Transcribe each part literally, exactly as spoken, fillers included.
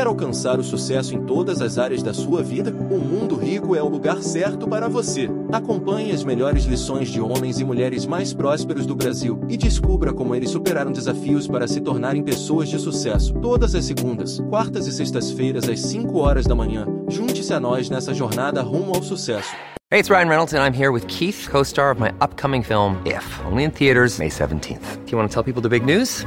Quer alcançar o sucesso em todas as áreas da sua vida? O Mundo Rico é o lugar certo para você. Acompanhe as melhores lições de homens e mulheres mais prósperos do Brasil e descubra como eles superaram desafios para se tornarem pessoas de sucesso. Todas as segundas, quartas e sextas-feiras às cinco horas da manhã. Junte-se a nós nessa jornada rumo ao sucesso. Hey, it's Ryan Reynolds, and I'm here with Keith, co-star of my upcoming film, If, only in theaters May seventeenth. Do you want to tell people the big news?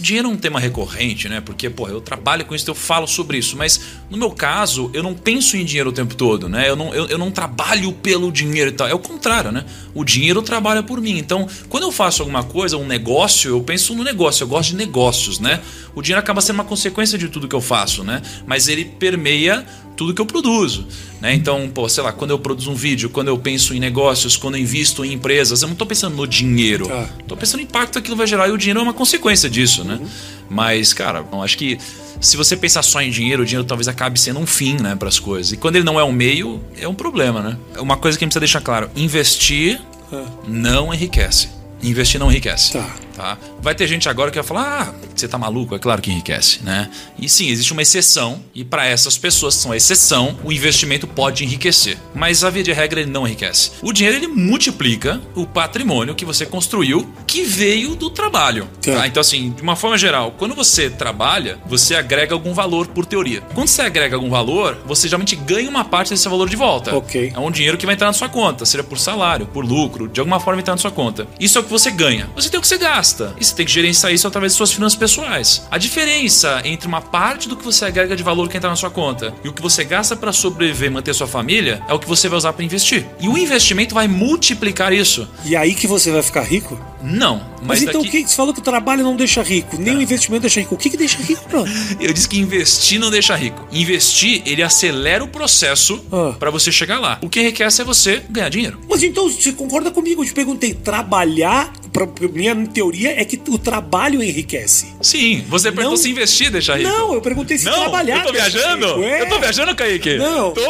Dinheiro é um tema recorrente, né? Porque, pô, eu trabalho com isso, eu falo sobre isso. Mas, no meu caso, eu não penso em dinheiro o tempo todo, né? Eu não, eu, eu não trabalho pelo dinheiro e tal. É o contrário, né? O dinheiro trabalha por mim. Então, quando eu faço alguma coisa, um negócio, eu penso no negócio. Eu gosto de negócios, né? O dinheiro acaba sendo uma consequência de tudo que eu faço, né? Mas ele permeia tudo que eu produzo, né? Então, pô, sei lá, quando eu produzo um vídeo, quando eu penso em negócios, quando eu invisto em empresas, eu não tô pensando no dinheiro, ah. tô pensando no impacto que aquilo vai gerar, e o dinheiro é uma consequência disso, né? Uhum. Mas, cara, eu acho que se você pensar só em dinheiro, o dinheiro talvez acabe sendo um fim, né, pras coisas. E quando ele não é um meio, é um problema, né? Uma coisa que a gente precisa deixar claro, investir ah. não enriquece. Investir não enriquece. Tá. Tá? Vai ter gente agora que vai falar, ah, você tá maluco, é claro que enriquece, né? E sim, existe uma exceção, e para essas pessoas que são a exceção, o investimento pode enriquecer. Mas a via de regra, ele não enriquece. O dinheiro, ele multiplica o patrimônio que você construiu, que veio do trabalho. Tá? Tá. Então, assim, de uma forma geral, quando você trabalha, você agrega algum valor por teoria. Quando você agrega algum valor, você geralmente ganha uma parte desse valor de volta. Okay. É um dinheiro que vai entrar na sua conta, seja por salário, por lucro, de alguma forma entrar na sua conta. Isso é o que você ganha. Você tem o que você gasta. E você tem que gerenciar isso através de suas finanças pessoais. A diferença entre uma parte do que você agrega de valor que entra na sua conta e o que você gasta para sobreviver e manter sua família é o que você vai usar para investir. E o investimento vai multiplicar isso. E aí que você vai ficar rico? Não. Mas, mas então daqui... o que? Você falou que o trabalho não deixa rico, nem ah. o investimento deixa rico. O que, que deixa rico, mano? Eu disse que investir não deixa rico. Investir, ele acelera o processo ah. para você chegar lá. O que enriquece é você ganhar dinheiro. Mas então, você concorda comigo? Eu te perguntei, trabalhar... Pra minha teoria é que o trabalho enriquece. Sim, você perguntou não, se investir deixa rico. Não, eu perguntei se não, trabalhar. Eu tô viajando? É. Eu tô viajando, Kaique? Não. Tô?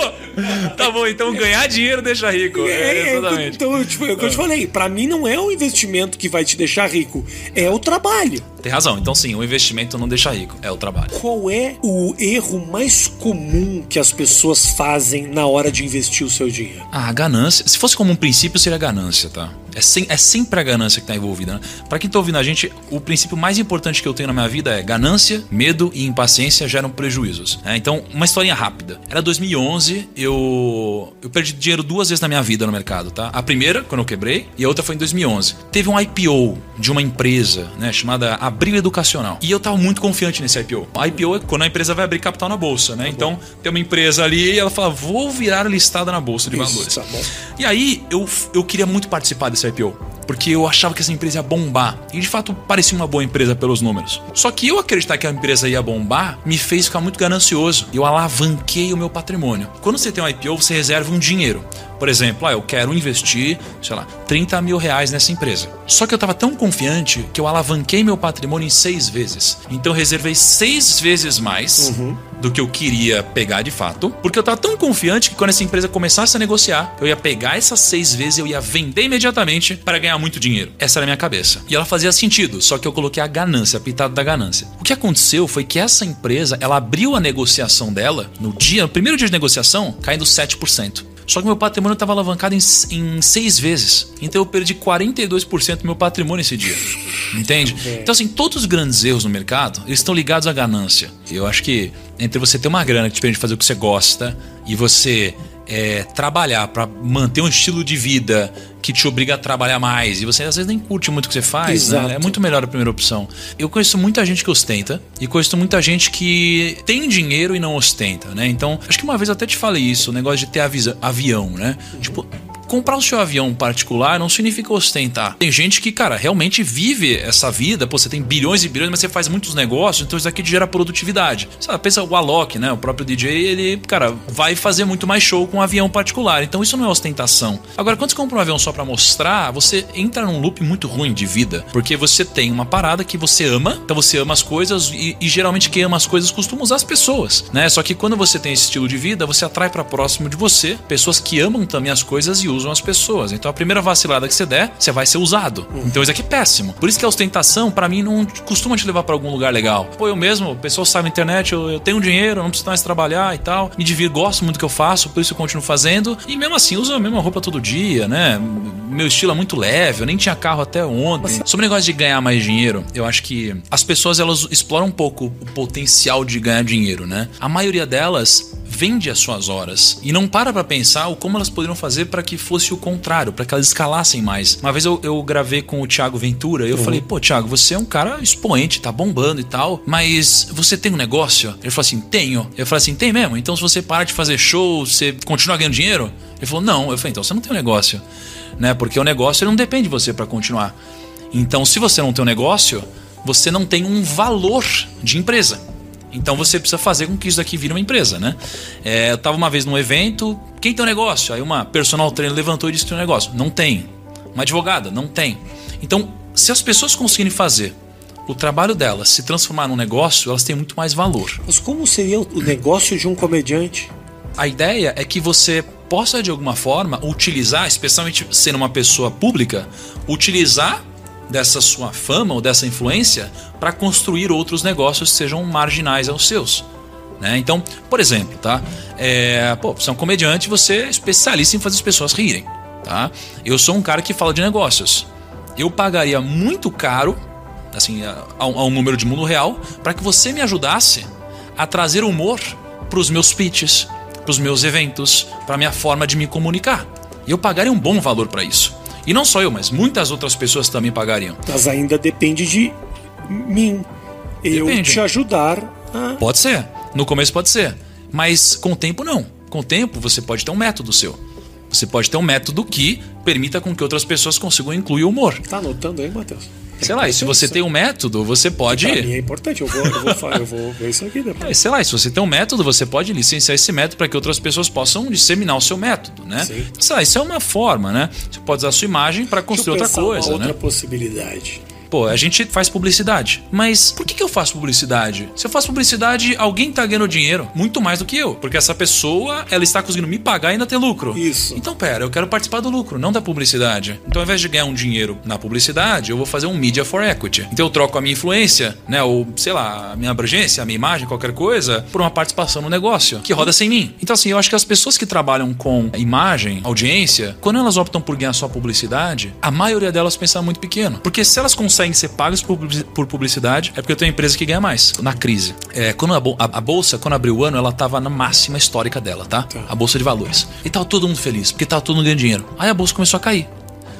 Tá bom, então ganhar dinheiro deixa rico. É, é exatamente. Então, tipo, é o que eu te falei, pra mim não é o investimento que vai te deixar rico, é o trabalho. Tem razão, então sim, o investimento não deixa rico, é o trabalho. Qual é o erro mais comum que as pessoas fazem na hora de investir o seu dinheiro? Ah, a ganância. Se fosse como um princípio, seria a ganância, tá? É, sem, é sempre a ganância que tá envolvida, né? Pra quem tá ouvindo a gente, o princípio mais importante que eu tenho na minha vida é ganância, medo e impaciência geram prejuízos, né? Então, uma historinha rápida. Era dois mil e onze, eu eu perdi dinheiro duas vezes na minha vida no mercado, tá? A primeira, quando eu quebrei, e a outra foi em dois mil e onze. Teve um I P O de uma empresa, né, chamada Abril Educacional. E eu tava muito confiante nesse I P O. A I P O é quando a empresa vai abrir capital na bolsa, né? Tá, então, tem uma empresa ali e ela fala, vou virar listada na bolsa de valores. Isso, tá bom. E aí, eu, eu queria muito participar desse I P O, porque eu achava que essa empresa ia bombar. E de fato parecia uma boa empresa pelos números. Só que eu acreditar que a empresa ia bombar me fez ficar muito ganancioso. Eu alavanquei o meu patrimônio. Quando você tem um I P O, você reserva um dinheiro. Por exemplo, ah, eu quero investir, sei lá, trinta mil reais nessa empresa. Só que eu estava tão confiante que eu alavanquei meu patrimônio em seis vezes. Então eu reservei seis vezes mais uhum. do que eu queria pegar de fato. Porque eu estava tão confiante que quando essa empresa começasse a negociar, eu ia pegar essas seis vezes e eu ia vender imediatamente para ganhar muito dinheiro. Essa era a minha cabeça. E ela fazia sentido, só que eu coloquei a ganância, a pitada da ganância. O que aconteceu foi que essa empresa, ela abriu a negociação dela no dia, no primeiro dia de negociação, caindo sete por cento. Só que meu patrimônio estava alavancado em, em seis vezes. Então eu perdi quarenta e dois por cento do meu patrimônio esse dia. Entende? Então, assim, todos os grandes erros no mercado, eles estão ligados à ganância. Eu acho que entre você ter uma grana que te permite fazer o que você gosta e você é, trabalhar para manter um estilo de vida que te obriga a trabalhar mais e você às vezes nem curte muito o que você faz, né? É muito melhor a primeira opção. Eu conheço muita gente que ostenta e conheço muita gente que tem dinheiro e não ostenta, né? Então, acho que uma vez eu até te falei isso, o negócio de ter avião, né? Tipo, comprar o seu avião particular não significa ostentar. Tem gente que, cara, realmente vive essa vida. Pô, você tem bilhões e bilhões, mas você faz muitos negócios, então isso daqui gera produtividade. Sabe, pensa o Alok, né? O próprio D J, ele, cara, vai fazer muito mais show com um avião particular. Então isso não é ostentação. Agora, quando você compra um avião só pra mostrar, você entra num loop muito ruim de vida. Porque você tem uma parada que você ama, então você ama as coisas e, e geralmente quem ama as coisas costuma usar as pessoas, né? Só que quando você tem esse estilo de vida, você atrai pra próximo de você pessoas que amam também as coisas e usam as pessoas. Então a primeira vacilada que você der, você vai ser usado. Então isso aqui é péssimo. Por isso que a ostentação, pra mim, não costuma te levar pra algum lugar legal. Pô, eu mesmo, pessoas saem na internet, eu, eu tenho dinheiro, eu não preciso mais trabalhar e tal, me divirto, gosto muito do que eu faço, por isso eu continuo fazendo. E mesmo assim, uso a mesma roupa todo dia, né? Meu estilo é muito leve, eu nem tinha carro até ontem. Sobre o negócio de ganhar mais dinheiro, eu acho que as pessoas, elas exploram um pouco o potencial de ganhar dinheiro, né? A maioria delas vende as suas horas e não para pra pensar o como elas poderiam fazer pra que fosse o contrário, pra que elas escalassem mais. Uma vez eu, eu gravei com o Thiago Ventura e eu uhum. falei, pô, Thiago, você é um cara expoente, tá bombando e tal, mas você tem um negócio? Ele falou assim, tenho. Eu falei assim, tem mesmo? Então se você parar de fazer show, você continua ganhando dinheiro? Ele falou, não. Eu falei, então você não tem um negócio, né? Porque o negócio, ele não depende de você pra continuar. Então se você não tem um negócio, você não tem um valor de empresa. Então você precisa fazer com que isso daqui vire uma empresa, né? É, eu tava uma vez num evento, quem tem um negócio? Aí uma personal trainer levantou e disse que tem um negócio. Não tem. Uma advogada? Não tem. Então, se as pessoas conseguirem fazer o trabalho delas se transformar num negócio, elas têm muito mais valor. Mas como seria o negócio de um comediante? A ideia é que você possa, de alguma forma, utilizar, especialmente sendo uma pessoa pública, utilizar dessa sua fama ou dessa influência para construir outros negócios que sejam marginais aos seus, né? Então, por exemplo, tá? É, pô, você é um comediante, você é especialista em fazer as pessoas rirem, tá? Eu sou um cara que fala de negócios. Eu pagaria muito caro, assim, a, a um número de mundo real, para que você me ajudasse a trazer humor para os meus pitches, para os meus eventos, para minha forma de me comunicar. Eu pagaria um bom valor para isso. E não só eu, mas muitas outras pessoas também pagariam. Mas ainda depende de mim. Eu depende. Te ajudar a... Pode ser, no começo pode ser. Mas com o tempo não. Com o tempo você pode ter um método seu. Você pode ter um método que permita com que outras pessoas consigam incluir o humor. Tá anotando aí, Matheus? Sei lá, e se você tem um método, você pode... Pra mim é importante, eu vou, eu vou, falar, eu vou ver isso aqui depois. É, sei lá, e se você tem um método, você pode licenciar esse método para que outras pessoas possam disseminar o seu método, né? Sim. Sei lá, isso é uma forma, né? Você pode usar a sua imagem para construir outra coisa, uma outra, né? Outra possibilidade. Pô, a gente faz publicidade. Mas por que que eu faço publicidade? Se eu faço publicidade, alguém tá ganhando dinheiro muito mais do que eu. Porque essa pessoa, ela está conseguindo me pagar e ainda ter lucro. Isso. Então, pera, eu quero participar do lucro, não da publicidade. Então, ao invés de ganhar um dinheiro na publicidade, eu vou fazer um media for equity. Então, eu troco a minha influência, né? Ou, sei lá, a minha abrangência, a minha imagem, qualquer coisa, por uma participação no negócio, que roda sem mim. Então, assim, eu acho que as pessoas que trabalham com imagem, audiência, quando elas optam por ganhar só publicidade, a maioria delas pensa muito pequeno. Porque se elas conseguem ser pagos por publicidade, é porque eu tenho uma empresa que ganha mais. Na crise, é, quando a bolsa, quando abriu o ano, ela tava na máxima histórica dela, tá? A bolsa de valores. E tava todo mundo feliz, porque tava todo mundo ganhando dinheiro. Aí a bolsa começou a cair.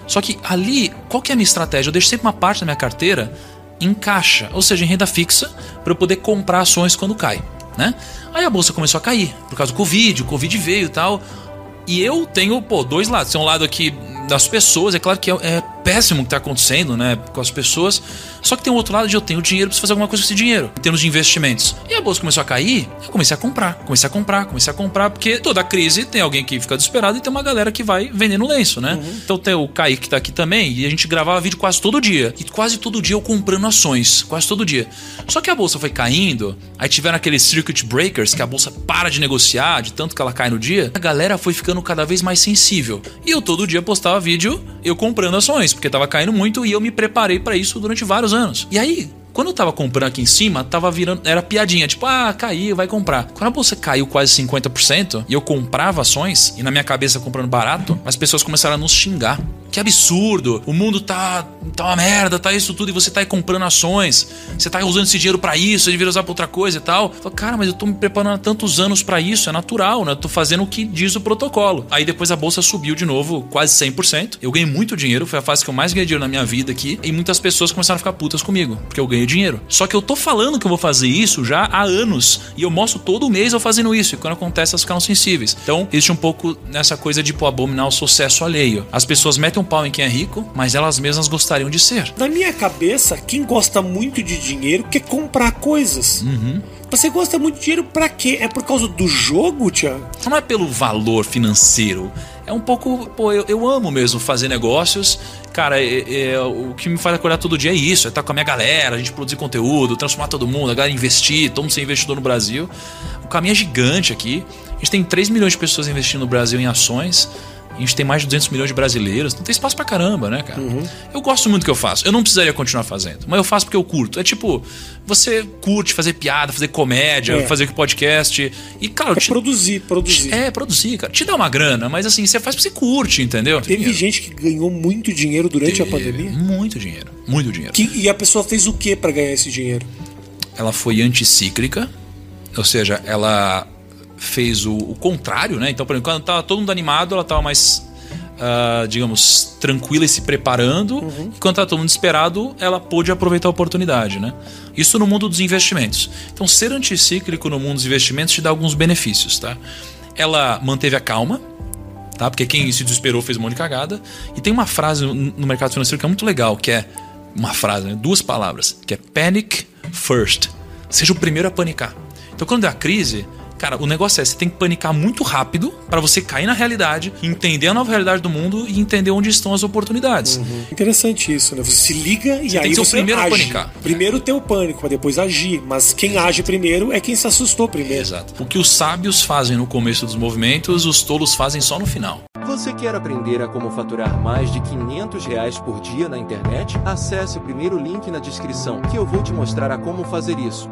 Só que ali, qual que é a minha estratégia? Eu deixo sempre uma parte da minha carteira em caixa, ou seja, em renda fixa, para eu poder comprar ações quando cai, né? Aí a bolsa começou a cair, por causa do Covid, o Covid veio e tal. E eu tenho, pô, dois lados. Tem um lado aqui das pessoas, é claro que é, é péssimo o que tá acontecendo, né, com as pessoas. Só que tem um outro lado de eu tenho dinheiro, preciso fazer alguma coisa com esse dinheiro, em termos de investimentos. E a bolsa começou a cair, eu comecei a comprar, comecei a comprar, comecei a comprar, porque toda crise tem alguém que fica desesperado e tem uma galera que vai vendendo lenço, né? Uhum. Então tem o Kaique que tá aqui também, e a gente gravava vídeo quase todo dia. E quase todo dia eu comprando ações, quase todo dia. Só que a bolsa foi caindo, aí tiveram aqueles circuit breakers, que a bolsa para de negociar, de tanto que ela cai no dia, a galera foi ficando cada vez mais sensível. E eu todo dia postava vídeo, eu comprando ações, porque tava caindo muito e eu me preparei pra isso durante vários anos. E aí, quando eu tava comprando aqui em cima, tava virando, era piadinha, tipo, ah, caiu, vai comprar. Quando a bolsa caiu quase cinquenta por cento e eu comprava ações, e na minha cabeça comprando barato, as pessoas começaram a nos xingar. Que absurdo, o mundo tá, tá uma merda, tá isso tudo, e você tá aí comprando ações, você tá usando esse dinheiro pra isso, você deveria usar pra outra coisa e tal. Eu falo, cara, mas eu tô me preparando há tantos anos pra isso, é natural, né? Eu tô fazendo o que diz o protocolo. Aí depois a bolsa subiu de novo quase cem por cento, eu ganhei muito dinheiro, foi a fase que eu mais ganhei dinheiro na minha vida aqui, e muitas pessoas começaram a ficar putas comigo, porque eu ganhei dinheiro. Só que eu tô falando que eu vou fazer isso já há anos, e eu mostro todo mês eu fazendo isso, e quando acontece elas ficaram sensíveis. Então existe um pouco nessa coisa de, pô, abominar o sucesso alheio. As pessoas metem um pau em quem é rico, mas elas mesmas gostariam de ser. Na minha cabeça, quem gosta muito de dinheiro quer comprar coisas. Uhum. Você gosta muito de dinheiro pra quê? É por causa do jogo, Thiago? Não é pelo valor financeiro. É um pouco... Pô, eu, eu amo mesmo fazer negócios. Cara, é, é, o que me faz acordar todo dia é isso. É estar com a minha galera, a gente produzir conteúdo, transformar todo mundo, a galera investir, todo mundo ser investidor no Brasil. O caminho é gigante aqui. A gente tem três milhões de pessoas investindo no Brasil em ações. A gente tem mais de duzentos milhões de brasileiros. Não tem espaço pra caramba, né, cara? Uhum. Eu gosto muito do que eu faço. Eu não precisaria continuar fazendo. Mas eu faço porque eu curto. É tipo, você curte fazer piada, fazer comédia, é. fazer podcast. E, cara... É te... produzir, produzir. É, produzir, cara. Te dá uma grana, mas assim, você faz porque você curte, entendeu? Teve dinheiro. Gente que ganhou muito dinheiro durante Teve a pandemia? Muito dinheiro, muito dinheiro. Que, e a pessoa fez o que pra ganhar esse dinheiro? Ela foi anticíclica. Ou seja, ela... fez o, o contrário, né? Então, por exemplo, quando estava todo mundo animado, ela estava mais, uh, digamos, tranquila e se preparando. Uhum. E quando estava todo mundo desesperado, ela pôde aproveitar a oportunidade, né? Isso no mundo dos investimentos. Então, ser anticíclico no mundo dos investimentos te dá alguns benefícios, tá? Ela manteve a calma, tá? Porque quem se desesperou fez um monte de cagada. E tem uma frase no mercado financeiro que é muito legal, que é uma frase, né? Duas palavras, que é panic first. Seja o primeiro a panicar. Então, quando dá crise... Cara, o negócio é, você tem que panicar muito rápido pra você cair na realidade, entender a nova realidade do mundo e entender onde estão as oportunidades. Uhum. Interessante isso, né? Você se liga e você aí tem que ser você o primeiro age. A panicar. Primeiro ter o pânico, pra depois agir. Mas quem Exato. Age primeiro é quem se assustou primeiro. Exato. O que os sábios fazem no começo dos movimentos, os tolos fazem só no final. Você quer aprender a como faturar mais de quinhentos reais por dia na internet? Acesse o primeiro link na descrição que eu vou te mostrar a como fazer isso.